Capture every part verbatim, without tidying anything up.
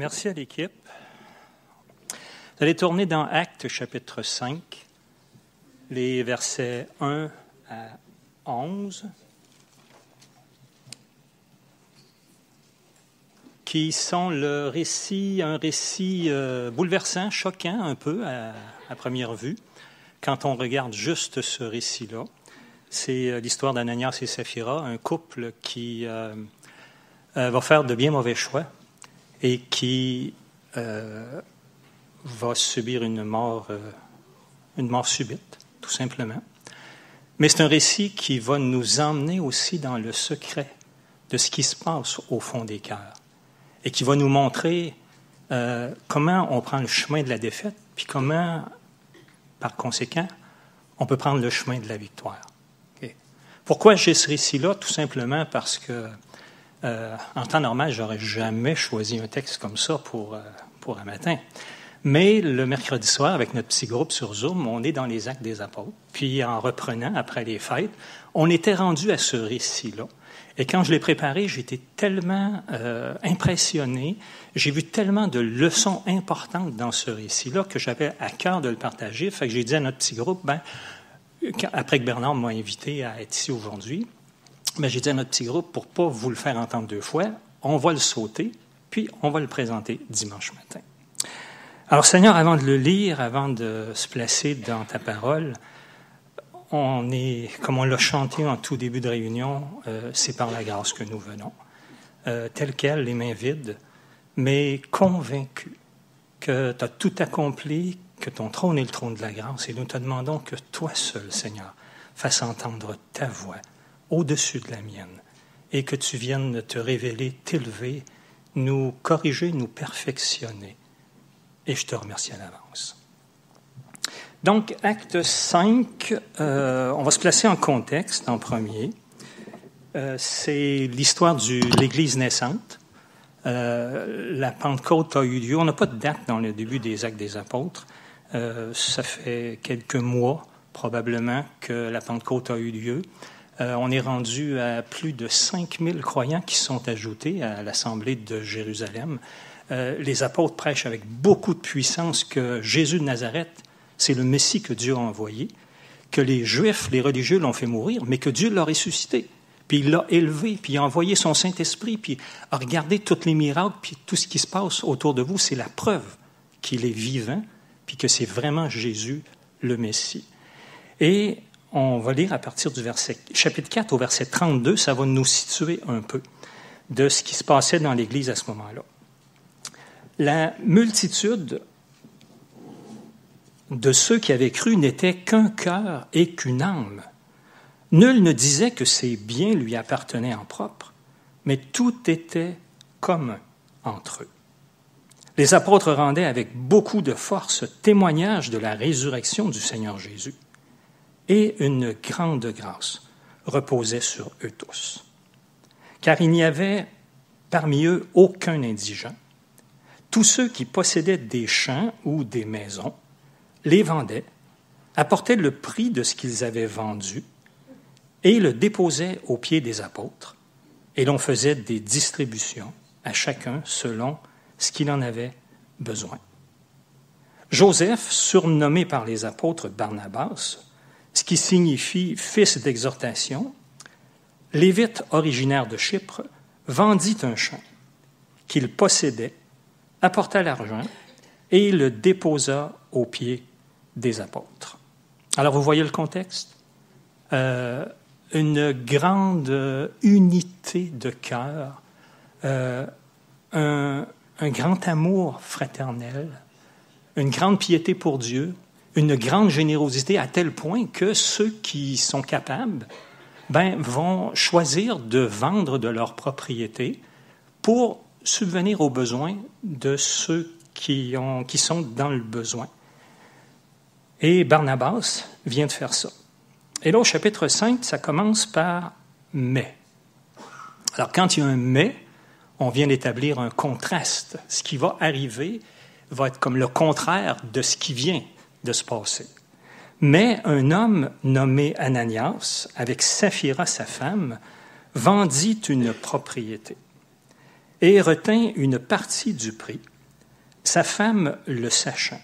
Merci à l'équipe. Vous allez tourner dans Actes chapitre cinq, les versets un à onze, qui sont le récit, un récit euh, bouleversant, choquant un peu à, à première vue, quand on regarde juste ce récit-là. C'est l'histoire d'Ananias et Saphira, un couple qui euh, euh, va faire de bien mauvais choix et qui euh, va subir une mort, euh, une mort subite, tout simplement. Mais c'est un récit qui va nous emmener aussi dans le secret de ce qui se passe au fond des cœurs et qui va nous montrer euh, comment on prend le chemin de la défaite puis comment, par conséquent, on peut prendre le chemin de la victoire. Pourquoi j'ai ce récit-là? Tout simplement parce que, euh, en temps normal, je n'aurais jamais choisi un texte comme ça pour, euh, pour un matin. Mais le mercredi soir, avec notre petit groupe sur Zoom, on est dans les Actes des Apôtres. Puis en reprenant, après les fêtes, on était rendu à ce récit-là. Et quand je l'ai préparé, j'étais tellement euh, impressionné. J'ai vu tellement de leçons importantes dans ce récit-là que j'avais à cœur de le partager. Fait que j'ai dit à notre petit groupe, ben, après que Bernard m'a invité à être ici aujourd'hui, ben j'ai dit à notre petit groupe, pour ne pas vous le faire entendre deux fois, on va le sauter, puis on va le présenter dimanche matin. Alors Seigneur, avant de le lire, avant de se placer dans ta parole, on est, comme on l'a chanté en tout début de réunion, euh, c'est par la grâce que nous venons, euh, tel quel, les mains vides, mais convaincus que tu as tout accompli, que ton trône est le trône de la grâce, et nous te demandons que toi seul, Seigneur, fasses entendre ta voix au-dessus de la mienne, et que tu viennes te révéler, t'élever, nous corriger, nous perfectionner. Et je te remercie à l'avance. Donc, Acte cinq, euh, on va se placer en contexte en premier. Euh, c'est l'histoire de l'Église naissante. Euh, la Pentecôte a eu lieu. On n'a pas de date dans le début des Actes des Apôtres. Euh, ça fait quelques mois, probablement, que la Pentecôte a eu lieu. Euh, on est rendu à plus de cinq mille croyants qui sont ajoutés à l'Assemblée de Jérusalem. Euh, les apôtres prêchent avec beaucoup de puissance que Jésus de Nazareth, c'est le Messie que Dieu a envoyé, que les Juifs, les religieux l'ont fait mourir, mais que Dieu l'a ressuscité. Puis il l'a élevé, puis il a envoyé son Saint-Esprit, puis a regardé tous les miracles, puis tout ce qui se passe autour de vous, c'est la preuve qu'il est vivant, puis que c'est vraiment Jésus le Messie. Et on va lire à partir du verset, chapitre quatre au verset trente-deux, ça va nous situer un peu de ce qui se passait dans l'Église à ce moment-là. La multitude de ceux qui avaient cru n'était qu'un cœur et qu'une âme. Nul ne disait que ses biens lui appartenaient en propre, mais tout était commun entre eux. Les apôtres rendaient avec beaucoup de force témoignage de la résurrection du Seigneur Jésus, et une grande grâce reposait sur eux tous. Car il n'y avait parmi eux aucun indigent. Tous ceux qui possédaient des champs ou des maisons les vendaient, apportaient le prix de ce qu'ils avaient vendu et le déposaient aux pieds des apôtres, et l'on faisait des distributions à chacun selon ce qu'il en avait besoin. Joseph, surnommé par les apôtres Barnabas, ce qui signifie « fils d'exhortation », Lévite, originaire de Chypre, vendit un champ qu'il possédait, apporta l'argent et le déposa aux pieds des apôtres. Alors, vous voyez le contexte? Euh, une grande unité de cœur, euh, un... un grand amour fraternel, une grande piété pour Dieu, une grande générosité à tel point que ceux qui sont capables ben, vont choisir de vendre de leur propriété pour subvenir aux besoins de ceux qui, ont, qui sont dans le besoin. Et Barnabas vient de faire ça. Et là, au chapitre cinq, ça commence par « mais ». Alors, quand il y a un « mais », on vient d'établir un contraste. Ce qui va arriver va être comme le contraire de ce qui vient de se passer. Mais un homme nommé Ananias, avec Saphira, sa femme, vendit une propriété. et retint une partie du prix, sa femme le sachant.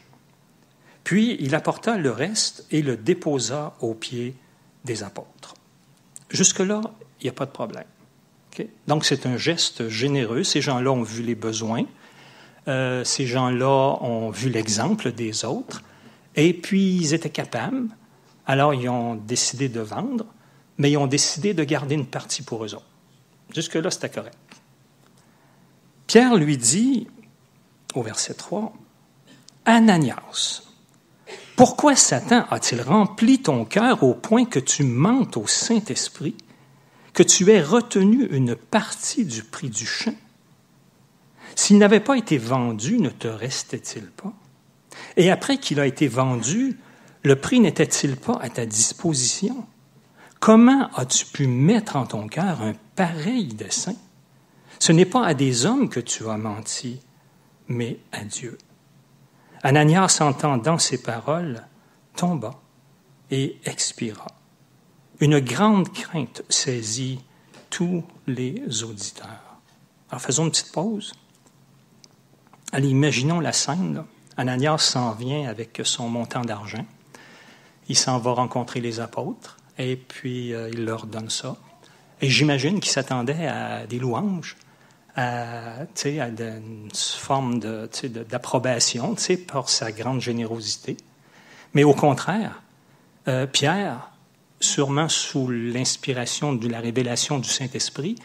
Puis il apporta le reste et le déposa aux pieds des apôtres. Jusque-là, il n'y a pas de problème. Okay? Donc, c'est un geste généreux. Ces gens-là ont vu les besoins. Euh, ces gens-là ont vu l'exemple des autres. Et puis, ils étaient capables. Alors, ils ont décidé de vendre, mais ils ont décidé de garder une partie pour eux autres. Jusque-là, c'était correct. Pierre lui dit, au verset trois, « Ananias, pourquoi Satan a-t-il rempli ton cœur au point que tu mentes au Saint-Esprit, que tu aies retenu une partie du prix du champ? S'il n'avait pas été vendu, ne te restait-il pas? Et après qu'il a été vendu, le prix n'était-il pas à ta disposition? Comment as-tu pu mettre en ton cœur un pareil dessein? Ce n'est pas à des hommes que tu as menti, mais à Dieu. » Ananias, entendant ces paroles, tomba et expira. Une grande crainte saisit tous les auditeurs. Alors, faisons une petite pause. Allez, imaginons la scène. Là. Ananias s'en vient avec son montant d'argent. Il s'en va rencontrer les apôtres et puis euh, il leur donne ça. Et j'imagine qu'il s'attendait à des louanges, à, à une forme de, de, d'approbation pour sa grande générosité. Mais au contraire, euh, Pierre, sûrement sous l'inspiration de la révélation du Saint-Esprit,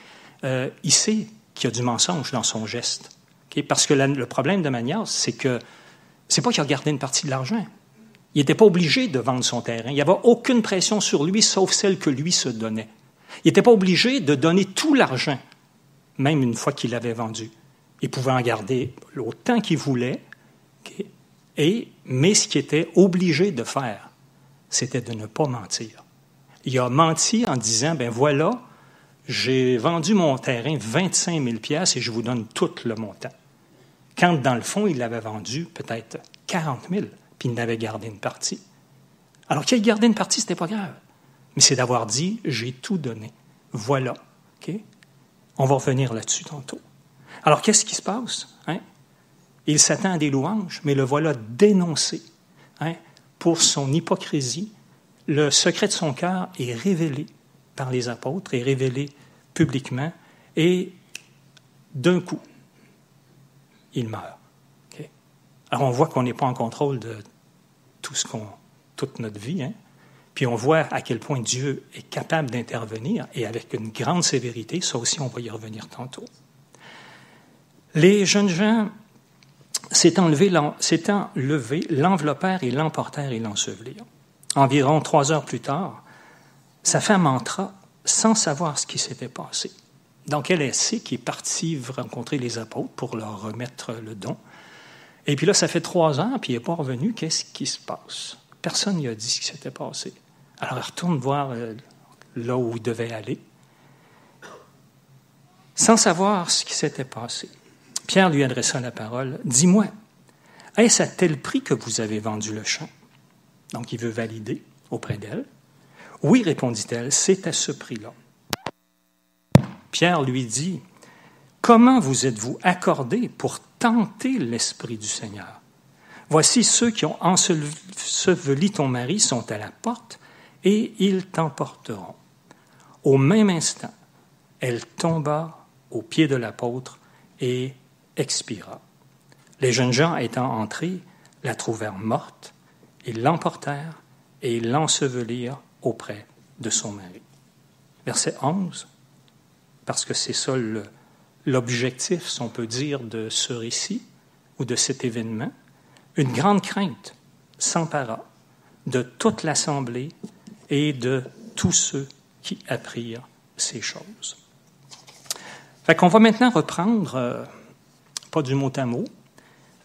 euh, il sait qu'il y a du mensonge dans son geste. Okay? Parce que la, le problème de Manias, c'est que c'est pas qu'il a gardé une partie de l'argent. Il n'était pas obligé de vendre son terrain. Il n'y avait aucune pression sur lui, sauf celle que lui se donnait. Il n'était pas obligé de donner tout l'argent. Même une fois qu'il l'avait vendu. Il pouvait en garder autant qu'il voulait, okay? Et, mais ce qu'il était obligé de faire, c'était de ne pas mentir. Il a menti en disant, « Bien voilà, j'ai vendu mon terrain vingt-cinq mille piastres et je vous donne tout le montant. » Quand, dans le fond, il l'avait vendu peut-être quarante mille, puis il n'avait gardé une partie. Alors qu'il gardait une partie, ce n'était pas grave. Mais c'est d'avoir dit, « J'ai tout donné. Voilà. Okay? » On va revenir là-dessus tantôt. Alors, qu'est-ce qui se passe? Hein? Il s'attend à des louanges, mais le voilà dénoncé hein, pour son hypocrisie. Le secret de son cœur est révélé par les apôtres, est révélé publiquement, et d'un coup, il meurt. Okay? Alors, on voit qu'on n'est pas en contrôle de tout ce qu'on, toute notre vie, hein? Puis on voit à quel point Dieu est capable d'intervenir, et avec une grande sévérité, ça aussi on va y revenir tantôt. Les jeunes gens s'étant levés, l'enveloppèrent et l'emportèrent et l'ensevelirent. Environ trois heures plus tard, sa femme entra sans savoir ce qui s'était passé. Donc elle sait qu'il est parti rencontrer les apôtres pour leur remettre le don. Et puis là, ça fait trois heures, puis il n'est pas revenu, qu'est-ce qui se passe? Personne n'y a dit ce qui s'était passé. Alors, elle retourne voir euh, là où il devait aller, sans savoir ce qui s'était passé. Pierre lui adressa la parole. « Dis-moi, est-ce à tel prix que vous avez vendu le champ? » Donc, il veut valider auprès d'elle. « Oui, répondit-elle, c'est à ce prix-là. » Pierre lui dit, « Comment vous êtes-vous accordé pour tenter l'Esprit du Seigneur? Voici ceux qui ont enseveli ton mari sont à la porte et ils t'emporteront. » Au même instant, elle tomba aux pieds de l'apôtre et expira. Les jeunes gens étant entrés, la trouvèrent morte. Ils l'emportèrent et l'ensevelirent auprès de son mari. Verset onze, parce que c'est ça le, l'objectif, si on peut dire, de ce récit ou de cet événement. Une grande crainte s'empara de toute l'assemblée et de tous ceux qui apprirent ces choses. Fait qu'on va maintenant reprendre, euh, pas du mot à mot,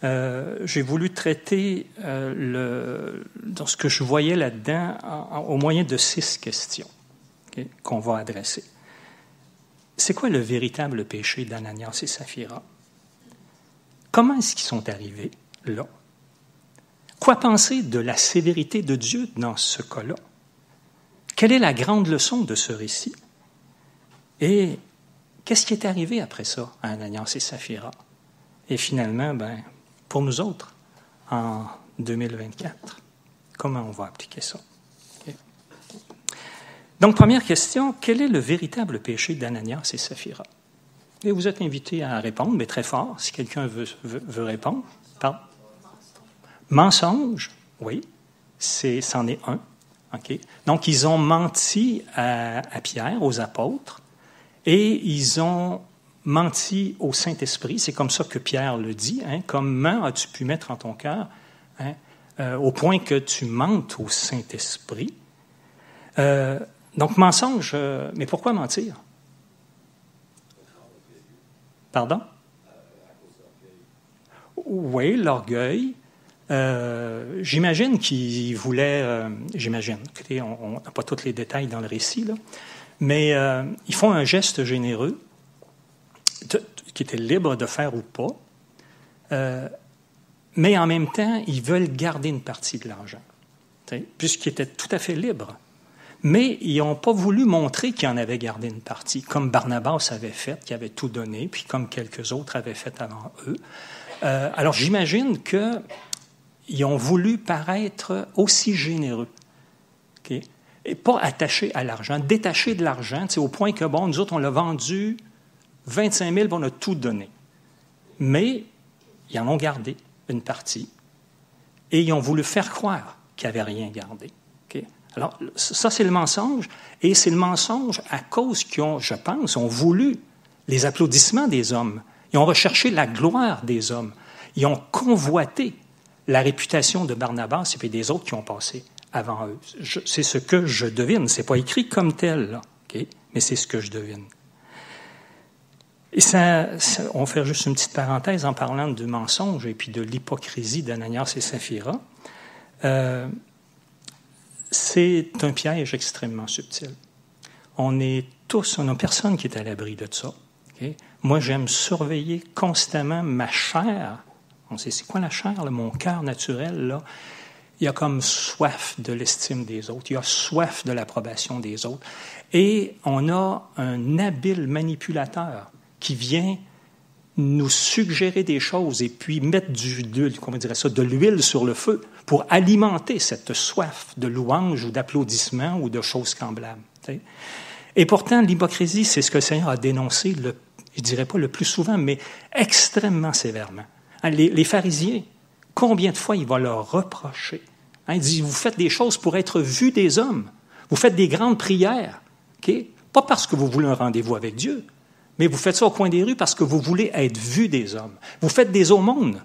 euh, j'ai voulu traiter euh, le, dans ce que je voyais là-dedans en, en, au moyen de six questions okay, qu'on va adresser. C'est quoi le véritable péché d'Ananias et Saphira? Comment est-ce qu'ils sont arrivés là? Quoi penser de la sévérité de Dieu dans ce cas-là? Quelle est la grande leçon de ce récit? Et Qu'est-ce qui est arrivé après ça à Ananias et Saphira? Et finalement, ben, pour nous autres, en deux mille vingt-quatre, comment on va appliquer ça? Okay. Donc, première question, quel est le véritable péché d'Ananias et Saphira? Et vous êtes invités à répondre, mais très fort, si quelqu'un veut, veut, veut répondre. Pardon? Mensonge, oui, c'est, c'en est un. Okay. Donc, ils ont menti à, à Pierre, aux apôtres, et ils ont menti au Saint-Esprit. C'est comme ça que Pierre le dit. Hein, comment as-tu pu mettre en ton cœur, hein, euh, au point que tu mentes au Saint-Esprit? Euh, donc, mensonge, euh, mais pourquoi mentir? Pardon? Oui, l'orgueil. Euh, j'imagine qu'il voulait, euh, j'imagine, écoutez, on n'a pas tous les détails dans le récit, là, mais euh, ils font un geste généreux, de, de, qui était libre de faire ou pas, euh, mais en même temps, ils veulent garder une partie de l'argent, puisqu'ils étaient tout à fait libres. Mais ils n'ont pas voulu montrer qu'ils en avaient gardé une partie, comme Barnabas avait fait, qui avait tout donné, puis comme quelques autres avaient fait avant eux. Euh, alors, j'imagine que ils ont voulu paraître aussi généreux, okay? Et pas attachés à l'argent, détachés de l'argent, au point que, bon, nous autres, on l'a vendu vingt-cinq mille, on a tout donné. Mais ils en ont gardé une partie et ils ont voulu faire croire qu'ils n'avaient rien gardé. Okay? Alors, ça, c'est le mensonge, et c'est le mensonge à cause qu'ils ont, je pense, ont voulu les applaudissements des hommes. Ils ont recherché la gloire des hommes. Ils ont convoité la réputation de Barnabas et puis des autres qui ont passé avant eux. Je, c'est ce que je devine. Ce n'est pas écrit comme tel, là, okay? Mais c'est ce que je devine. Et ça, ça, on va faire juste une petite parenthèse en parlant du mensonge et puis de l'hypocrisie d'Ananias et Saphira. Euh, c'est un piège extrêmement subtil. On est tous, on n'a personne qui est à l'abri de ça. Okay? Moi, j'aime surveiller constamment ma chair. On sait, c'est quoi la chair, là, mon cœur naturel, là? Il a comme soif de l'estime des autres, il a soif de l'approbation des autres. Et on a un habile manipulateur qui vient nous suggérer des choses et puis mettre du, de, comment dirait ça, de l'huile sur le feu pour alimenter cette soif de louange ou d'applaudissements ou de choses semblables. T'sais? Et pourtant, l'hypocrisie, c'est ce que le Seigneur a dénoncé, le, je ne dirais pas le plus souvent, mais extrêmement sévèrement. Les, les pharisiens, combien de fois il va leur reprocher? Hein, il dit, vous faites des choses pour être vus des hommes. Vous faites des grandes prières. Okay? Pas parce que vous voulez un rendez-vous avec Dieu, mais vous faites ça au coin des rues parce que vous voulez être vus des hommes. Vous faites des aumônes,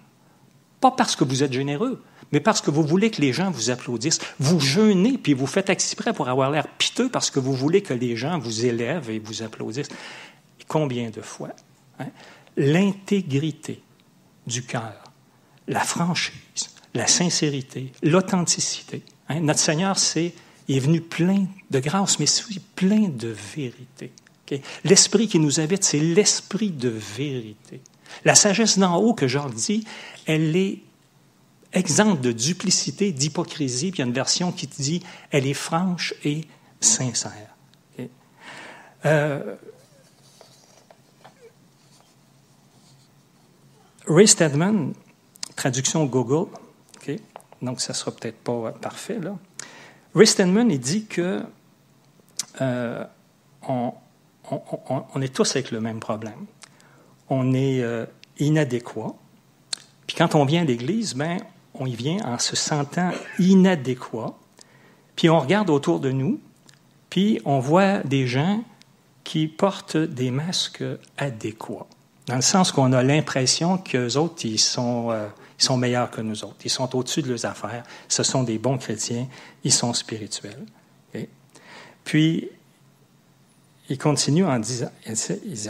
pas parce que vous êtes généreux, mais parce que vous voulez que les gens vous applaudissent. Vous jeûnez, puis vous faites exprès pour avoir l'air piteux parce que vous voulez que les gens vous élèvent et vous applaudissent. Et combien de fois? Hein? L'intégrité du cœur, la franchise, la sincérité, l'authenticité. Hein? Notre Seigneur, c'est, il est venu plein de grâce, mais aussi plein de vérité. Okay? L'esprit qui nous habite, c'est l'esprit de vérité. La sagesse d'en haut que Jacques dit, elle est exempte de duplicité, d'hypocrisie, puis il y a une version qui dit, elle est franche et sincère. Okay? Euh, Ray Stedman, traduction Google, okay, donc ça ne sera peut-être pas parfait, là. Ray Stedman, il dit que euh, on, on, on, on est tous avec le même problème. On est euh, inadéquat. Puis quand on vient à l'Église, ben, on y vient en se sentant inadéquat. Puis on regarde autour de nous, puis on voit des gens qui portent des masques adéquats. Dans le sens qu'on a l'impression qu'eux autres, ils sont, euh, ils sont meilleurs que nous autres. Ils sont au-dessus de leurs affaires. Ce sont des bons chrétiens. Ils sont spirituels. Okay? Puis, il continue en disant,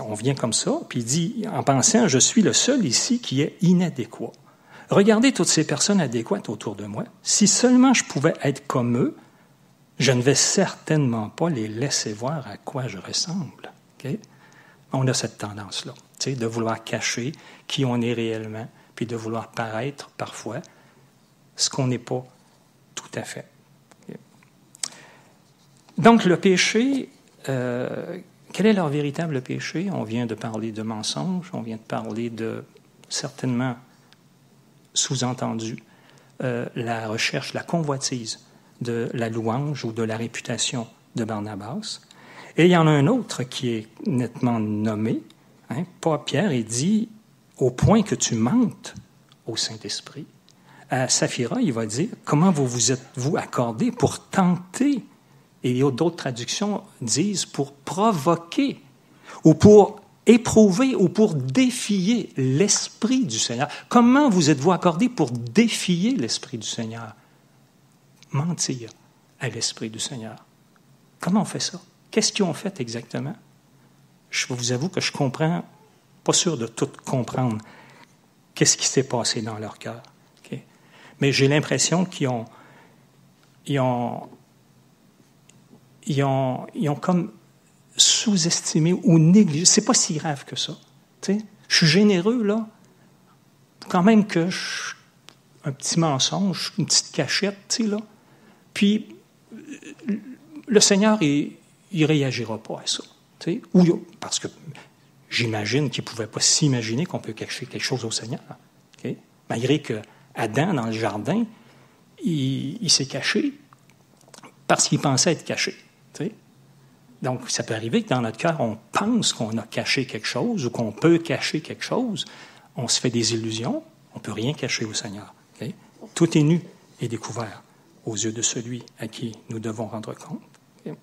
on vient comme ça, puis il dit, en pensant, je suis le seul ici qui est inadéquat. Regardez toutes ces personnes adéquates autour de moi. Si seulement je pouvais être comme eux, je ne vais certainement pas les laisser voir à quoi je ressemble. Okay? On a cette tendance-là, de vouloir cacher qui on est réellement, puis de vouloir paraître parfois ce qu'on n'est pas tout à fait. Donc, le péché euh, Quel est leur véritable péché? On vient de parler de mensonges, on vient de parler de, certainement, sous-entendu, euh, la recherche, la convoitise de la louange ou de la réputation de Barnabas. Et il y en a un autre qui est nettement nommé, hein, Paul Pierre, il dit « Au point que tu mentes au Saint-Esprit ». À Saphira, il va dire « Comment vous vous êtes-vous accordé pour tenter ?» Et d'autres traductions disent « pour provoquer » ou « pour éprouver » ou « pour défier l'Esprit du Seigneur ». Comment vous êtes-vous accordé pour défier l'Esprit du Seigneur? Mentir à l'Esprit du Seigneur. Comment on fait ça? Qu'est-ce qu'ils ont fait exactement? Je vous avoue que je comprends, pas sûr de tout comprendre, qu'est-ce qui s'est passé dans leur cœur. Okay? Mais j'ai l'impression qu'ils ont, ils ont, ils ont, ils ont comme sous-estimé ou négligé. C'est pas si grave que ça. T'sais? Je suis généreux, là. Quand même que je, un petit mensonge, une petite cachette, tu sais, là. Puis, le Seigneur, il ne réagira pas à ça. Ou, parce que j'imagine qu'il ne pouvait pas s'imaginer qu'on peut cacher quelque chose au Seigneur. Okay? Malgré que Adam, dans le jardin, il, il s'est caché parce qu'il pensait être caché. T'sais? Donc, ça peut arriver que dans notre cœur, on pense qu'on a caché quelque chose ou qu'on peut cacher quelque chose. On se fait des illusions. On ne peut rien cacher au Seigneur. Okay? Tout est nu et découvert aux yeux de celui à qui nous devons rendre compte. Okay?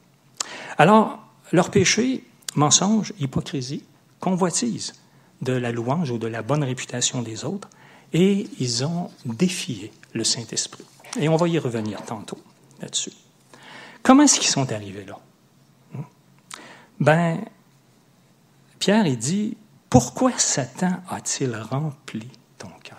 Alors, leur péché, mensonge, hypocrisie, convoitise de la louange ou de la bonne réputation des autres, et ils ont défié le Saint-Esprit. Et on va y revenir tantôt là-dessus. Comment est-ce qu'ils sont arrivés là? Ben, Pierre, il dit, « Pourquoi Satan a-t-il rempli ton cœur? »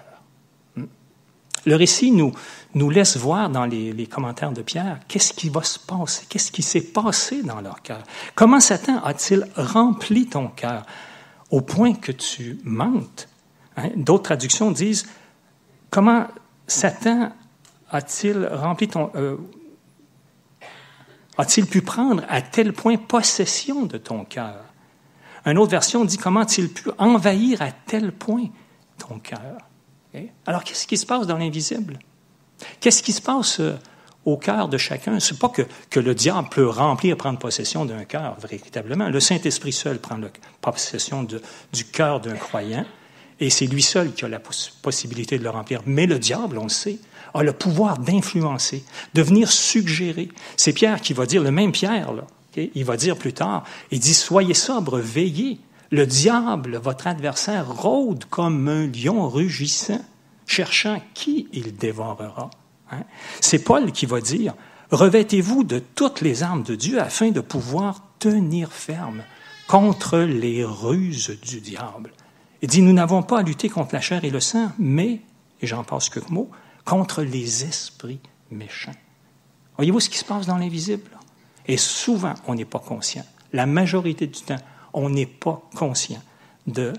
Le récit nous, nous laisse voir dans les, les commentaires de Pierre qu'est-ce qui va se passer, qu'est-ce qui s'est passé dans leur cœur. Comment Satan a-t-il rempli ton cœur au point que tu mentes? Hein? D'autres traductions disent comment Satan a-t-il rempli ton euh, a-t-il pu prendre à tel point possession de ton cœur? Une autre version dit comment a-t-il pu envahir à tel point ton cœur? Okay. Alors, qu'est-ce qui se passe dans l'invisible? Qu'est-ce qui se passe euh, au cœur de chacun? Ce n'est pas que, que le diable peut remplir, prendre possession d'un cœur, véritablement. Le Saint-Esprit seul prend le, possession de, du cœur d'un croyant, et c'est lui seul qui a la poss- possibilité de le remplir. Mais le diable, on le sait, a le pouvoir d'influencer, de venir suggérer. C'est Pierre qui va dire, le même Pierre, là, okay? Il va dire plus tard, il dit « Soyez sobres, veillez ». Le diable, votre adversaire, rôde comme un lion rugissant, cherchant qui il dévorera. Hein? C'est Paul qui va dire « Revêtez-vous de toutes les armes de Dieu afin de pouvoir tenir ferme contre les ruses du diable. » Il dit « Nous n'avons pas à lutter contre la chair et le sang, mais, et j'en passe quelques mots, contre les esprits méchants. » Voyez-vous ce qui se passe dans l'invisible? Et souvent, on n'est pas conscient. La majorité du temps, on n'est pas conscient de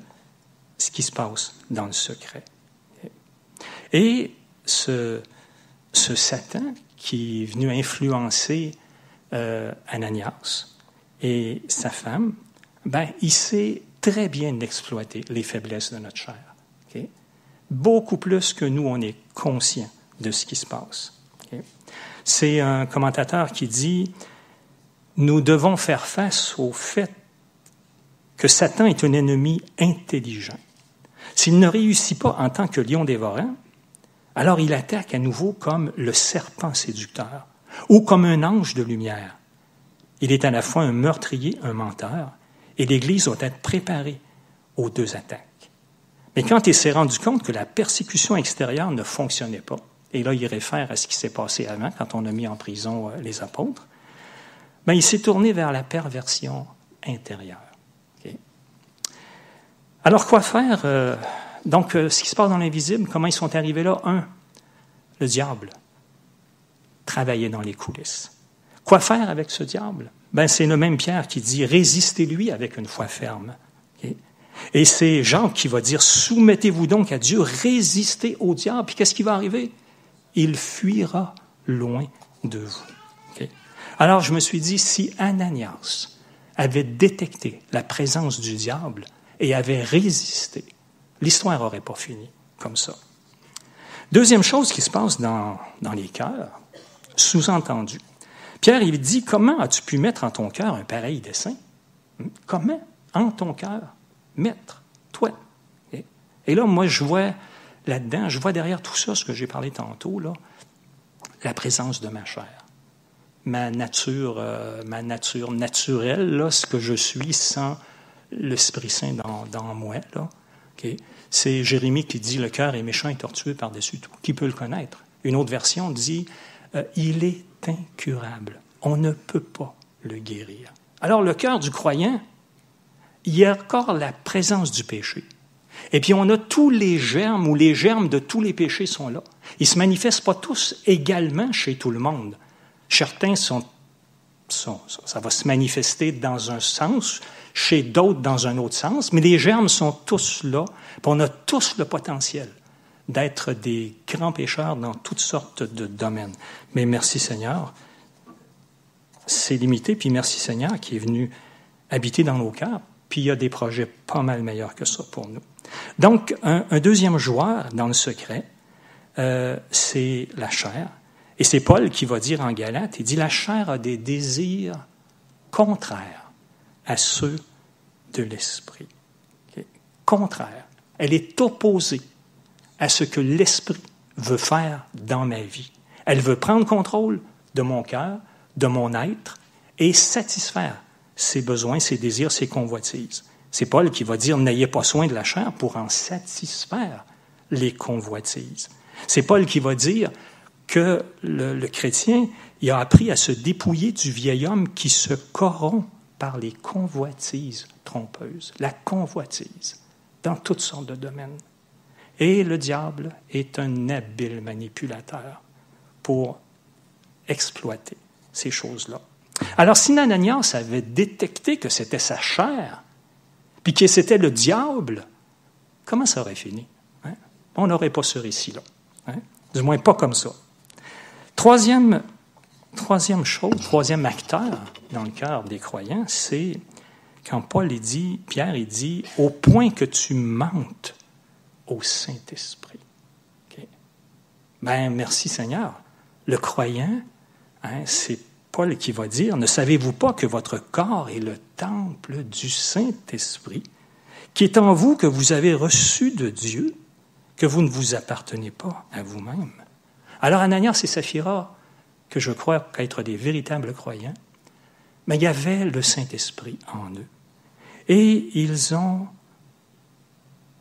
ce qui se passe dans le secret. Et ce, ce Satan qui est venu influencer euh, Ananias et sa femme, ben, il sait très bien exploiter les faiblesses de notre chair. Okay? Beaucoup plus que nous, on est conscient de ce qui se passe. Okay? C'est un commentateur qui dit « Nous devons faire face au fait que Satan est un ennemi intelligent. S'il ne réussit pas en tant que lion dévorant, alors il attaque à nouveau comme le serpent séducteur ou comme un ange de lumière. Il est à la fois un meurtrier, un menteur, et l'Église doit être préparée aux deux attaques. Mais quand il s'est rendu compte que la persécution extérieure ne fonctionnait pas, et là il réfère à ce qui s'est passé avant, quand on a mis en prison les apôtres, ben, il s'est tourné vers la perversion intérieure. Alors, quoi faire? Euh, donc, euh, ce qui se passe dans l'invisible, comment ils sont arrivés là? Un, le diable travaillait dans les coulisses. Quoi faire avec ce diable? Ben, c'est le même Pierre qui dit « Résistez-lui avec une foi ferme. » Okay? Et c'est Jean qui va dire « Soumettez-vous donc à Dieu, résistez au diable. » Puis qu'est-ce qui va arriver? Il fuira loin de vous. Okay? Alors, je me suis dit, si Ananias avait détecté la présence du diable et avait résisté, l'histoire n'aurait pas fini comme ça. Deuxième chose qui se passe dans, dans les cœurs, sous-entendu. Pierre, il dit, comment as-tu pu mettre en ton cœur un pareil dessein? Comment, en ton cœur, mettre, toi? Et là, moi, je vois là-dedans, je vois derrière tout ça, ce que j'ai parlé tantôt, là, la présence de ma chair, ma nature, euh, ma nature naturelle, là, ce que je suis sans l'Esprit Saint dans, dans moi, là. Okay. C'est Jérémie qui dit « Le cœur est méchant et tortueux par-dessus tout. » Qui peut le connaître? Une autre version dit euh, « Il est incurable. On ne peut pas le guérir. » Alors, le cœur du croyant, il y a encore la présence du péché. Et puis, on a tous les germes, ou les germes de tous les péchés sont là. Ils ne se manifestent pas tous également chez tout le monde. Certains sont, sont... Ça va se manifester dans un sens, chez d'autres dans un autre sens, mais les germes sont tous là. Puis on a tous le potentiel d'être des grands pécheurs dans toutes sortes de domaines. Mais merci Seigneur, c'est limité. Puis merci Seigneur qui est venu habiter dans nos cœurs. Puis il y a des projets pas mal meilleurs que ça pour nous. Donc, un, un deuxième joueur dans le secret, euh, c'est la chair. Et c'est Paul qui va dire en Galates, il dit « La chair a des désirs contraires à ceux de l'esprit. Okay. » Contraire. Elle est opposée à ce que l'esprit veut faire dans ma vie. Elle veut prendre contrôle de mon cœur, de mon être et satisfaire ses besoins, ses désirs, ses convoitises. C'est Paul qui va dire « N'ayez pas soin de la chair pour en satisfaire les convoitises. » C'est Paul qui va dire que le, le chrétien il a appris à se dépouiller du vieil homme qui se corrompt par les convoitises trompeuses, la convoitise, dans toutes sortes de domaines. Et le diable est un habile manipulateur pour exploiter ces choses-là. Alors, si Ananias avait détecté que c'était sa chair, puis que c'était le diable, comment ça aurait fini? Hein? On n'aurait pas ce récit-là. Hein? Du moins, pas comme ça. Troisième, troisième chose, troisième acteur dans le cœur des croyants, c'est quand Paul dit, Pierre il dit, « Au point que tu mentes au Saint-Esprit. Okay. » Ben, merci Seigneur. Le croyant, hein, c'est Paul qui va dire « Ne savez-vous pas que votre corps est le temple du Saint-Esprit, qui est en vous que vous avez reçu de Dieu, que vous ne vous appartenez pas à vous-même. » Alors Ananias et Saphira, que je crois être des véritables croyants, mais il y avait le Saint-Esprit en eux. Et ils ont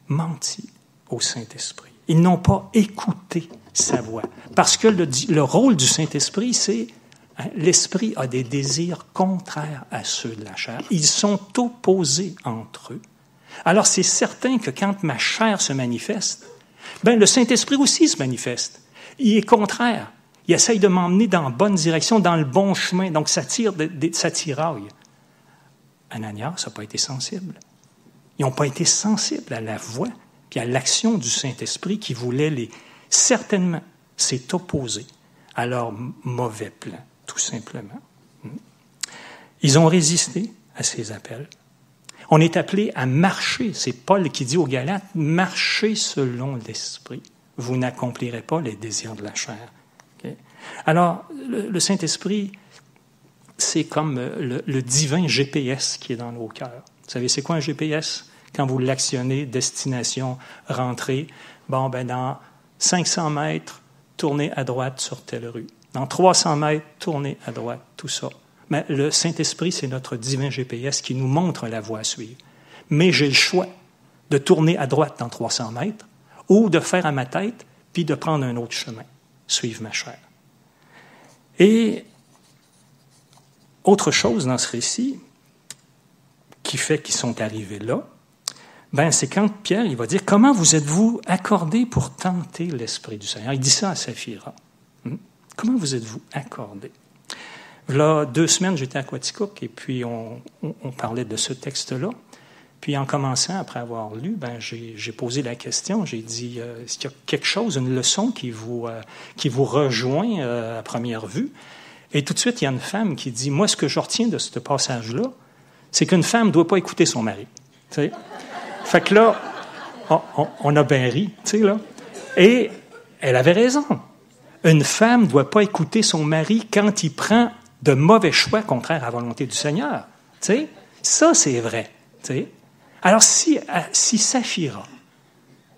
menti au Saint-Esprit. Ils n'ont pas écouté sa voix. Parce que le, le rôle du Saint-Esprit, c'est l'esprit a des désirs contraires à ceux de la chair. Ils sont opposés entre eux. Alors, c'est certain que quand ma chair se manifeste, ben le Saint-Esprit aussi se manifeste. Il est contraire. Il essaye de m'emmener dans la bonne direction, dans le bon chemin. Donc, ça tire, de, de, ça tiraille. Ananias n'a pas été sensible. Ils n'ont pas été sensibles à la voix puis à l'action du Saint-Esprit qui voulait les... Certainement, c'est opposé à leur mauvais plan. Tout simplement. Ils ont résisté à ces appels. On est appelé à marcher. C'est Paul qui dit aux Galates, « Marchez selon l'Esprit. Vous n'accomplirez pas les désirs de la chair. Okay. » Alors, le, le Saint-Esprit, c'est comme le, le divin G P S qui est dans nos cœurs. Vous savez, c'est quoi un G P S? Quand vous l'actionnez, destination, rentrée, bon, ben dans cinq cents mètres, tournez à droite sur telle rue. Dans trois cents mètres, tournez à droite, tout ça. Mais le Saint-Esprit, c'est notre divin G P S qui nous montre la voie à suivre. Mais j'ai le choix de tourner à droite dans trois cents mètres ou de faire à ma tête puis de prendre un autre chemin, suivre ma chair. Et autre chose dans ce récit qui fait qu'ils sont arrivés là, ben c'est quand Pierre il va dire « Comment vous êtes-vous accordés pour tenter l'Esprit du Seigneur ?» Il dit ça à Saphira. Comment vous êtes-vous accordé? Là, deux semaines, j'étais à Coaticook et puis on, on, on parlait de ce texte-là. Puis en commençant, après avoir lu, ben, j'ai, j'ai posé la question, j'ai dit, euh, est-ce qu'il y a quelque chose, une leçon qui vous, euh, qui vous rejoint euh, à première vue? Et tout de suite, il y a une femme qui dit, moi, ce que je retiens de ce passage-là, c'est qu'une femme ne doit pas écouter son mari. T'sais. Fait que là, on, on, on a bien ri, tu sais, là. Et elle avait raison. Une femme ne doit pas écouter son mari quand il prend de mauvais choix contraires à la volonté du Seigneur. T'sais. Ça, c'est vrai. T'sais. Alors, si, si Saphira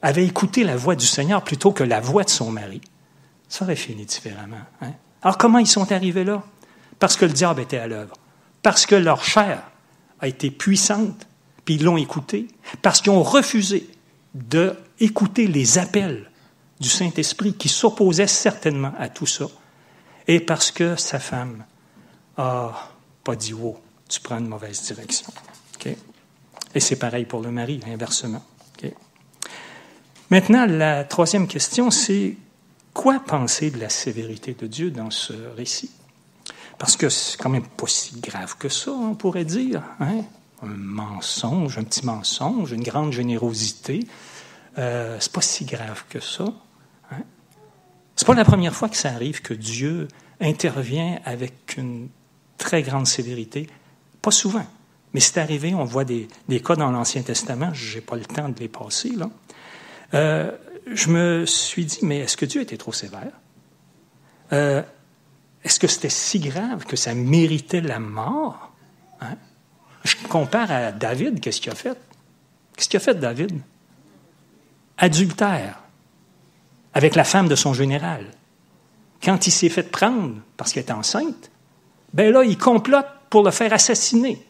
avait écouté la voix du Seigneur plutôt que la voix de son mari, ça aurait fini différemment. Hein? Alors, comment ils sont arrivés là? Parce que le diable était à l'œuvre. Parce que leur chair a été puissante, puis ils l'ont écouté. Parce qu'ils ont refusé d'écouter les appels du Saint-Esprit qui s'opposait certainement à tout ça. Et parce que sa femme n'a pas dit « Wow, tu prends une mauvaise direction. Okay? » Et c'est pareil pour le mari, inversement. Okay? Maintenant, la troisième question, c'est quoi penser de la sévérité de Dieu dans ce récit? Parce que c'est quand même pas si grave que ça, on pourrait dire. Hein? Un mensonge, un petit mensonge, une grande générosité. Euh, c'est pas si grave que ça. Hein? C'est pas la première fois que ça arrive que Dieu intervient avec une très grande sévérité. Pas souvent, mais c'est arrivé. On voit des, des cas dans l'Ancien Testament. J'ai pas le temps de les passer, là. Euh, je me suis dit, mais est-ce que Dieu était trop sévère? Euh, est-ce que c'était si grave que ça méritait la mort? Hein? Je compare à David, qu'est-ce qu'il a fait? Qu'est-ce qu'il a fait, David? Adultère avec la femme de son général. Quand il s'est fait prendre parce qu'elle était enceinte, ben là, il complote pour le faire assassiner.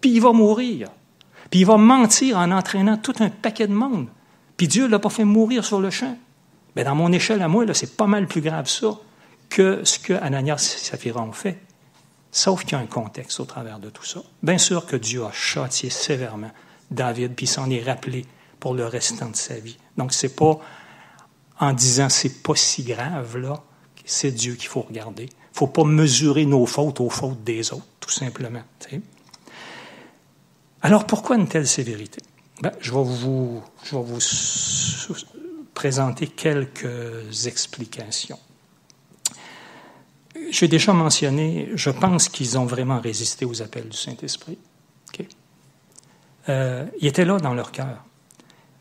Puis il va mourir. Puis il va mentir en entraînant tout un paquet de monde. Puis Dieu ne l'a pas fait mourir sur le champ. Mais dans mon échelle à moi, là, c'est pas mal plus grave ça que ce que Ananias et Saphira ont fait. Sauf qu'il y a un contexte au travers de tout ça. Bien sûr que Dieu a châtié sévèrement David, puis il s'en est rappelé pour le restant de sa vie. Donc, c'est pas en disant c'est pas si grave, là, c'est Dieu qu'il faut regarder. Il ne faut pas mesurer nos fautes aux fautes des autres, tout simplement. T'sais. Alors, pourquoi une telle sévérité? Ben, je vais vous, je vais vous sou- présenter quelques explications. J'ai déjà mentionné, je pense qu'ils ont vraiment résisté aux appels du Saint-Esprit. Okay. Euh, il était là dans leur cœur.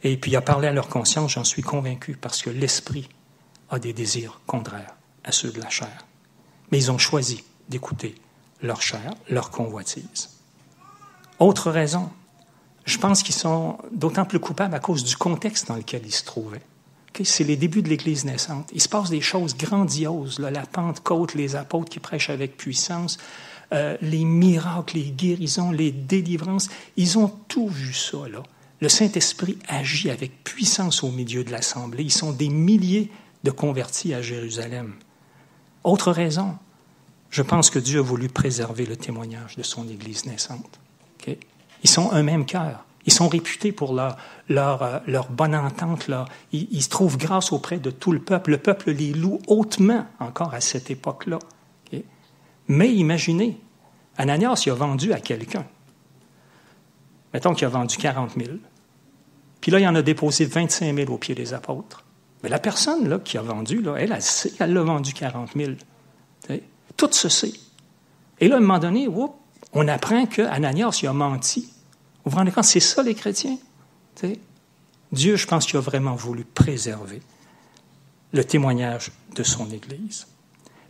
Et puis, il a parlé à leur conscience, j'en suis convaincu, parce que l'Esprit a des désirs contraires à ceux de la chair. Mais ils ont choisi d'écouter leur chair, leur convoitise. Autre raison, je pense qu'ils sont d'autant plus coupables à cause du contexte dans lequel ils se trouvaient. Okay, c'est les débuts de l'Église naissante. Il se passe des choses grandioses, là, la Pentecôte, les apôtres qui prêchent avec puissance, euh, les miracles, les guérisons, les délivrances. Ils ont tout vu ça, là. Le Saint-Esprit agit avec puissance au milieu de l'Assemblée. Ils sont des milliers de convertis à Jérusalem. Autre raison, je pense que Dieu a voulu préserver le témoignage de son Église naissante. Okay? Ils sont un même cœur. Ils sont réputés pour leur, leur, leur bonne entente. Leur, ils, ils se trouvent grâce auprès de tout le peuple. Le peuple les loue hautement encore à cette époque-là. Okay? Mais imaginez, Ananias, il a vendu à quelqu'un. Mettons qu'il a vendu quarante mille. Puis là, il en a déposé vingt-cinq mille au pied des apôtres. Mais la personne là, qui a vendu, là, elle, elle sait qu'elle l'a vendu quarante mille. T'sais? Tout se sait. Et là, à un moment donné, whoop, on apprend qu'Ananias, il a menti. Vous vous rendez compte, c'est ça les chrétiens. T'sais? Dieu, je pense qu'il a vraiment voulu préserver le témoignage de son Église.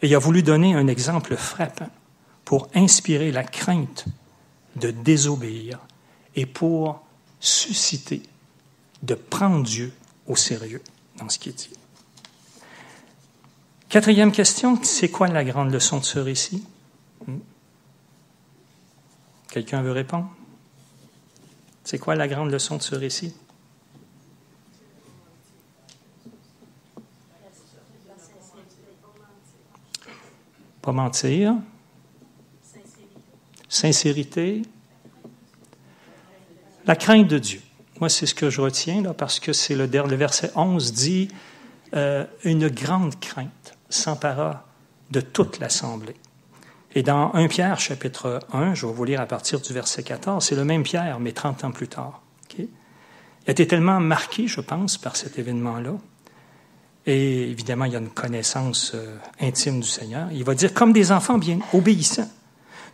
Et il a voulu donner un exemple frappant pour inspirer la crainte de désobéir et pour susciter de prendre Dieu au sérieux dans ce qu'il dit. Quatrième question, c'est quoi la grande leçon de ce récit? Hmm? Quelqu'un veut répondre? C'est quoi la grande leçon de ce récit? Pas mentir. Sincérité. La crainte de Dieu. Moi, c'est ce que je retiens, là, parce que c'est le, le verset onze dit euh, « Une grande crainte s'empara de toute l'assemblée ». Et dans premier Pierre, chapitre un, je vais vous lire à partir du verset quatorze, c'est le même Pierre, mais trente ans plus tard. Okay? Il a été tellement marqué, je pense, par cet événement-là. Et évidemment, il y a une connaissance euh, intime du Seigneur. Il va dire « Comme des enfants bien obéissants,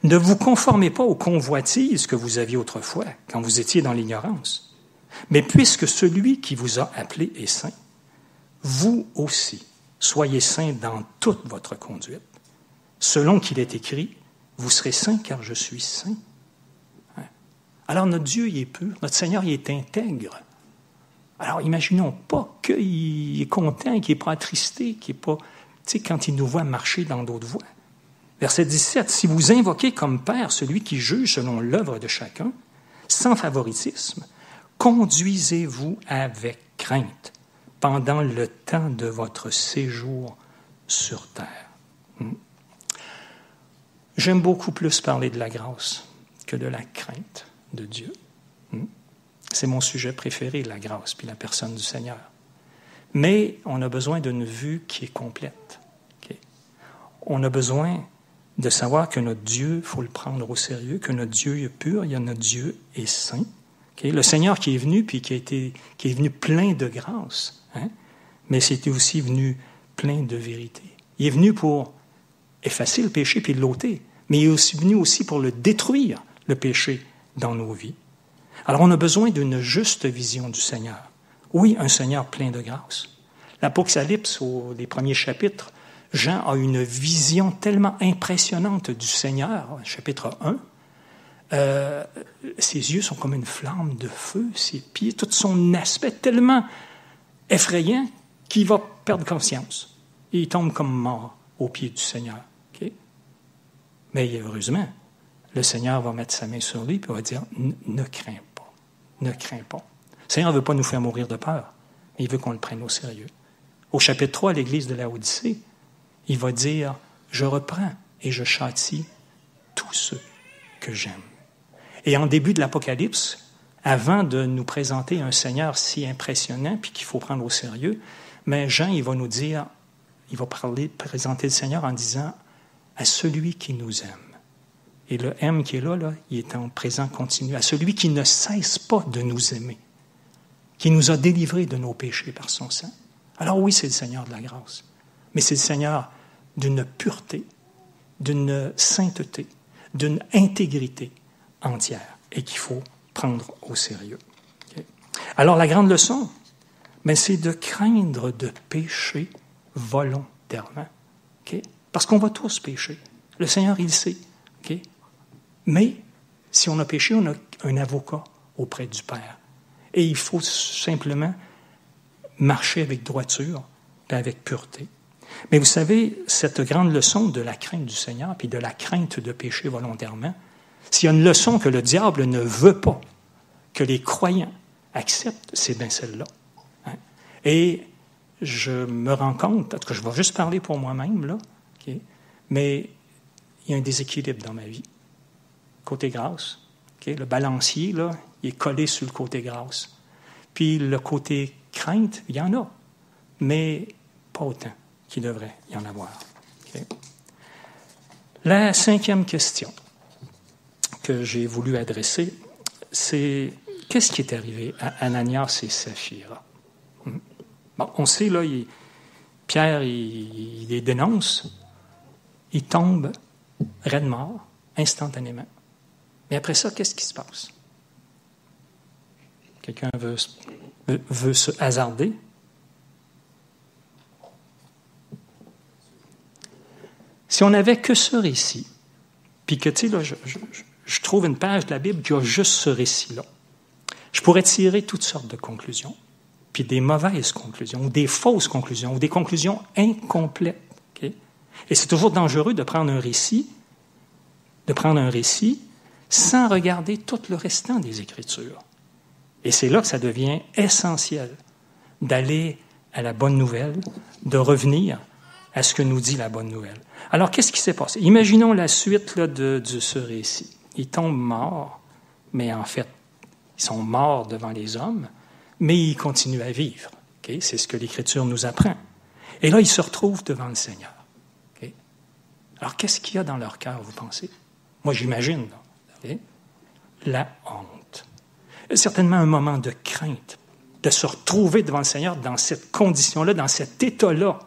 Ne vous conformez pas aux convoitises que vous aviez autrefois, quand vous étiez dans l'ignorance. Mais puisque celui qui vous a appelé est saint, vous aussi, soyez saints dans toute votre conduite. Selon qu'il est écrit, vous serez saints car je suis saint. Alors notre Dieu, il est pur, notre Seigneur, il est intègre. Alors imaginons pas qu'il est content, qu'il n'est pas attristé, qu'il n'est pas... Tu sais, quand il nous voit marcher dans d'autres voies. Verset dix-sept, « Si vous invoquez comme Père celui qui juge selon l'œuvre de chacun, sans favoritisme, conduisez-vous avec crainte pendant le temps de votre séjour sur terre. » Hum. J'aime beaucoup plus parler de la grâce que de la crainte de Dieu. Hum. C'est mon sujet préféré, la grâce, puis la personne du Seigneur. Mais on a besoin d'une vue qui est complète. Okay? On a besoin de savoir que notre Dieu, il faut le prendre au sérieux, que notre Dieu est pur, il y a notre Dieu est saint. Okay? Le Seigneur qui est venu, puis qui, a été, qui est venu plein de grâce, hein? Mais c'était aussi venu plein de vérité. Il est venu pour effacer le péché, puis l'ôter. Mais il est aussi venu aussi pour le détruire, le péché, dans nos vies. Alors on a besoin d'une juste vision du Seigneur. Oui, un Seigneur plein de grâce. L'Apocalypse, au des premiers chapitres, Jean a une vision tellement impressionnante du Seigneur, chapitre un. Euh, ses yeux sont comme une flamme de feu, ses pieds, tout son aspect tellement effrayant qu'il va perdre conscience. Et il tombe comme mort aux pieds du Seigneur. Okay? Mais heureusement, le Seigneur va mettre sa main sur lui et va dire « Ne crains pas, ne crains pas ». Le Seigneur ne veut pas nous faire mourir de peur, mais il veut qu'on le prenne au sérieux. Au chapitre trois, l'Église de Laodicée, il va dire « Je reprends et je châtie tous ceux que j'aime ». Et en début de l'Apocalypse, avant de nous présenter un Seigneur si impressionnant puis qu'il faut prendre au sérieux, mais Jean, il va nous dire, il va parler, présenter le Seigneur en disant « à celui qui nous aime ». Et le « aime » qui est là, là, il est en présent continu. « À celui qui ne cesse pas de nous aimer ». Qui nous a délivrés de nos péchés par son sang. Alors oui, c'est le Seigneur de la grâce, mais c'est le Seigneur d'une pureté, d'une sainteté, d'une intégrité entière et qu'il faut prendre au sérieux. Okay? Alors la grande leçon, ben, c'est de craindre de pécher volontairement. Okay? Parce qu'on va tous pécher. Le Seigneur, il sait. Okay? Mais si on a péché, on a un avocat auprès du Père. Et il faut simplement marcher avec droiture et avec pureté. Mais vous savez, cette grande leçon de la crainte du Seigneur puis de la crainte de pécher volontairement, s'il y a une leçon que le diable ne veut pas, que les croyants acceptent, c'est bien celle-là. Hein? Et je me rends compte, en tout cas je vais juste parler pour moi-même, là, okay? Mais il y a un déséquilibre dans ma vie. Côté grâce, okay? Le balancier, là, il est collé sur le côté grâce. Puis le côté crainte, il y en a, mais pas autant qu'il devrait y en avoir. Okay. La cinquième question que j'ai voulu adresser, c'est qu'est-ce qui est arrivé à Ananias et Saphira? Bon, on sait, là, il, Pierre, il, il les dénonce, il tombe raide mort instantanément. Mais après ça, qu'est-ce qui se passe? Quelqu'un veut, veut, veut se hasarder? Si on n'avait que ce récit, puis que, tu sais, là, je, je, je trouve une page de la Bible qui a juste ce récit-là, je pourrais tirer toutes sortes de conclusions, puis des mauvaises conclusions, ou des fausses conclusions, ou des conclusions incomplètes. Okay? Et c'est toujours dangereux de prendre un récit, de prendre un récit sans regarder tout le restant des Écritures. Et c'est là que ça devient essentiel d'aller à la bonne nouvelle, de revenir à ce que nous dit la bonne nouvelle. Alors, qu'est-ce qui s'est passé? Imaginons la suite là, de, de ce récit. Ils tombent morts, mais en fait, ils sont morts devant les hommes, mais ils continuent à vivre. Okay? C'est ce que l'Écriture nous apprend. Et là, ils se retrouvent devant le Seigneur. Okay? Alors, qu'est-ce qu'il y a dans leur cœur, vous pensez? Moi, j'imagine. Là, okay? La honte. Certainement un moment de crainte, de se retrouver devant le Seigneur dans cette condition-là, dans cet état-là.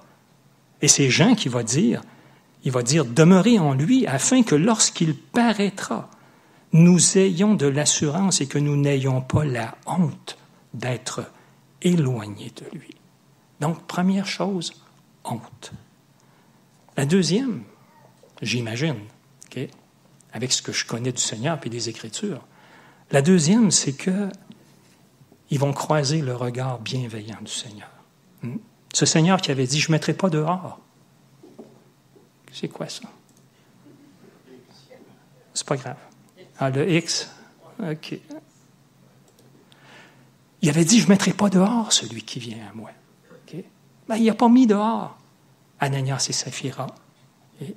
Et c'est Jean qui va dire Il va dire « Demeurez en lui afin que lorsqu'il paraîtra, nous ayons de l'assurance et que nous n'ayons pas la honte d'être éloignés de lui. » Donc, première chose, honte. La deuxième, j'imagine, okay, avec ce que je connais du Seigneur et des Écritures, la deuxième, c'est qu'ils vont croiser le regard bienveillant du Seigneur. Ce Seigneur qui avait dit « Je ne mettrai pas dehors ». C'est quoi ça? C'est pas grave. Ah, le X? OK. Il avait dit, je ne mettrai pas dehors celui qui vient à moi. Okay. Ben, il n'a pas mis dehors Ananias et Saphira. Et,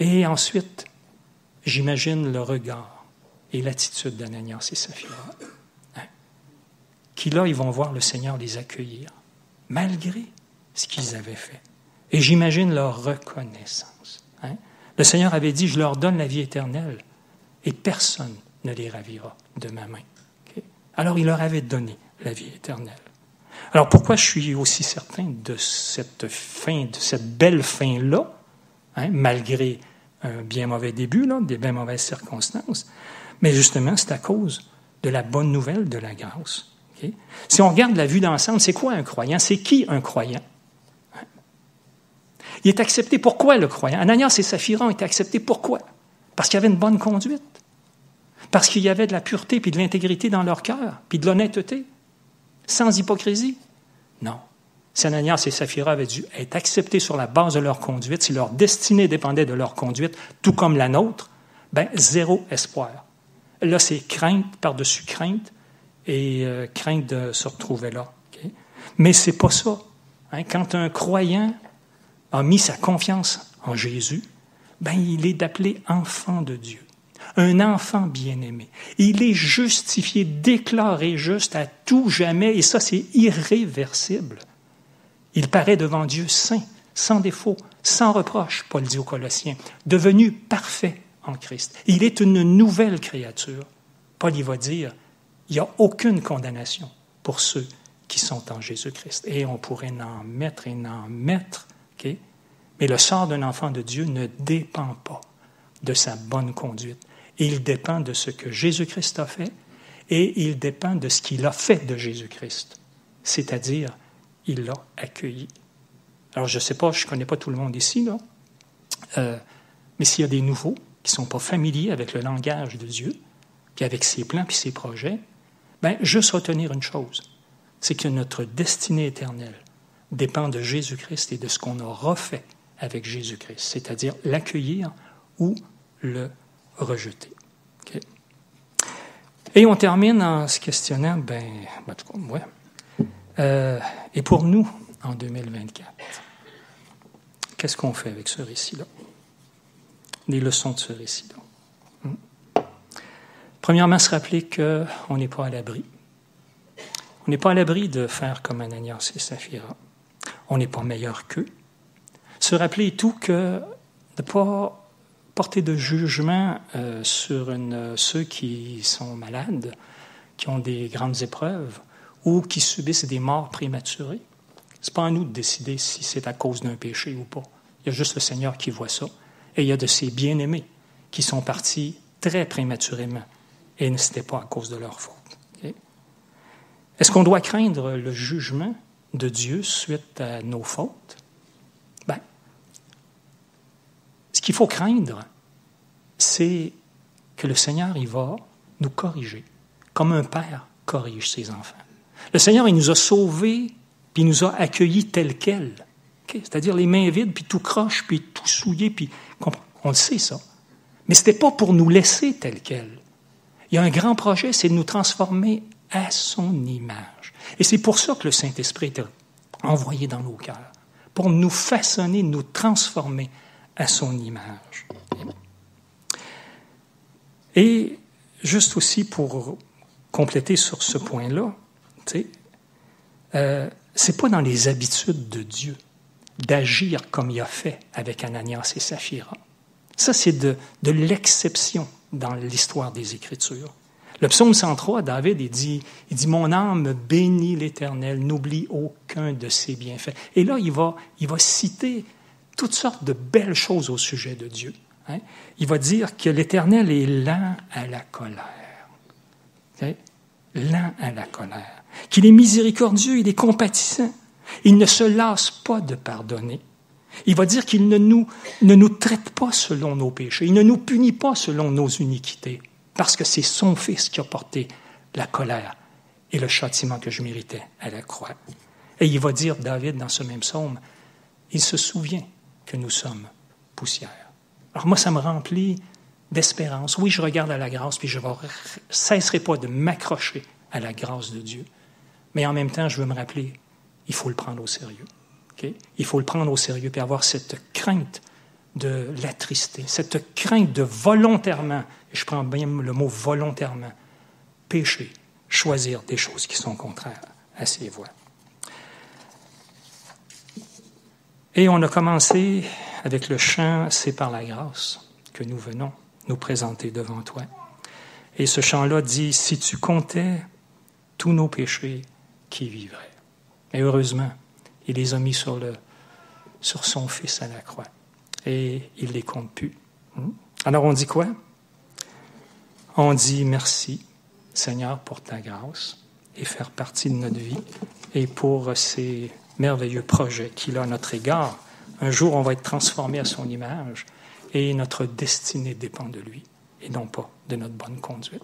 et ensuite, j'imagine le regard et l'attitude d'Ananias et Saphira. Hein? Qui là, ils vont voir le Seigneur les accueillir, malgré ce qu'ils avaient fait. Et j'imagine leur reconnaissance. Hein? Le Seigneur avait dit, je leur donne la vie éternelle et personne ne les ravira de ma main. Okay? Alors, il leur avait donné la vie éternelle. Alors, pourquoi je suis aussi certain de cette fin, de cette belle fin-là, hein, malgré un bien mauvais début, là, des bien mauvaises circonstances? Mais justement, c'est à cause de la bonne nouvelle de la grâce. Okay? Si on regarde la vue d'ensemble, c'est quoi un croyant? C'est qui un croyant? Il est accepté. Pourquoi le croyant? Ananias et Saphira ont été acceptés. Pourquoi? Parce qu'il y avait une bonne conduite. Parce qu'il y avait de la pureté puis de l'intégrité dans leur cœur, puis de l'honnêteté, sans hypocrisie. Non. Si Ananias et Saphira avaient dû être acceptés sur la base de leur conduite, si leur destinée dépendait de leur conduite, tout comme la nôtre, bien, zéro espoir. Là, c'est crainte par-dessus crainte et euh, crainte de se retrouver là. Okay? Mais c'est pas ça. Hein? Quand un croyant a mis sa confiance en Jésus, ben il est appelé enfant de Dieu, un enfant bien-aimé. Il est justifié, déclaré juste à tout jamais, et ça, c'est irréversible. Il paraît devant Dieu saint, sans défaut, sans reproche, Paul dit aux Colossiens, devenu parfait en Christ. Il est une nouvelle créature. Paul y va dire, il n'y a aucune condamnation pour ceux qui sont en Jésus-Christ. Et on pourrait en mettre et en mettre. Okay? Mais le sort d'un enfant de Dieu ne dépend pas de sa bonne conduite. Il dépend de ce que Jésus-Christ a fait et il dépend de ce qu'il a fait de Jésus-Christ, c'est-à-dire il l'a accueilli. Alors, je ne sais pas, je ne connais pas tout le monde ici, là, euh, mais s'il y a des nouveaux qui ne sont pas familiers avec le langage de Dieu, puis avec ses plans puis ses projets, bien, juste retenir une chose, c'est que notre destinée éternelle dépend de Jésus-Christ et de ce qu'on a refait avec Jésus-Christ, c'est-à-dire l'accueillir ou le rejeter. Okay. Et on termine en se questionnant, ben, en tout cas, moi, euh, et pour nous, en deux mille vingt-quatre, qu'est-ce qu'on fait avec ce récit-là? Les leçons de ce récit-là. Hum. Premièrement, se rappeler qu'on n'est pas à l'abri. On n'est pas à l'abri de faire comme Ananias et Saphira. On n'est pas meilleur qu'eux. Se rappeler et tout que de ne pas porter de jugement euh, sur une, ceux qui sont malades, qui ont des grandes épreuves ou qui subissent des morts prématurées. Ce n'est pas à nous de décider si c'est à cause d'un péché ou pas. Il y a juste le Seigneur qui voit ça. Et il y a de ses bien-aimés qui sont partis très prématurément et ce n'était pas à cause de leur faute. Okay? Est-ce qu'on doit craindre le jugement de Dieu suite à nos fautes? Bien, ce qu'il faut craindre, c'est que le Seigneur, il va nous corriger, comme un père corrige ses enfants. Le Seigneur, il nous a sauvés, puis il nous a accueillis tels quels, okay? C'est-à-dire les mains vides, puis tout croche, puis tout souillé, puis on le sait, ça. Mais ce n'était pas pour nous laisser tels quels. Il y a un grand projet, c'est de nous transformer à son image. Et c'est pour ça que le Saint-Esprit est envoyé dans nos cœurs, pour nous façonner, nous transformer à son image. Et juste aussi pour compléter sur ce point-là, euh, c'est pas dans les habitudes de Dieu d'agir comme il a fait avec Ananias et Saphira. Ça, c'est de, de l'exception dans l'histoire des Écritures. Le psaume cent trois, David, il dit, il dit « Mon âme bénit l'Éternel, n'oublie aucun de ses bienfaits. » Et là, il va, il va citer toutes sortes de belles choses au sujet de Dieu. Hein? Il va dire que l'Éternel est lent à la colère. Okay? Lent à la colère. Qu'il est miséricordieux, il est compatissant. Il ne se lasse pas de pardonner. Il va dire qu'il ne nous, ne nous traite pas selon nos péchés. Il ne nous punit pas selon nos iniquités. Parce que c'est son Fils qui a porté la colère et le châtiment que je méritais à la croix. Et il va dire, David, dans ce même psaume, il se souvient que nous sommes poussière. Alors moi, ça me remplit d'espérance. Oui, je regarde à la grâce, puis je ne cesserai pas de m'accrocher à la grâce de Dieu. Mais en même temps, je veux me rappeler, il faut le prendre au sérieux. Okay? Il faut le prendre au sérieux, puis avoir cette crainte de l'attrister, cette crainte de volontairement, et je prends bien le mot volontairement, pécher, choisir des choses qui sont contraires à ses voies. Et on a commencé avec le chant « C'est par la grâce que nous venons nous présenter devant toi ». Et ce chant-là dit « Si tu comptais tous nos péchés, qui vivraient ?» Mais heureusement, il les a mis sur, le, sur son Fils à la croix. Et il ne les compte plus. Alors on dit quoi? On dit « Merci, Seigneur, pour ta grâce et faire partie de notre vie et pour ces... » merveilleux projet qu'il a à notre égard. Un jour, on va être transformé à son image et notre destinée dépend de lui et non pas de notre bonne conduite.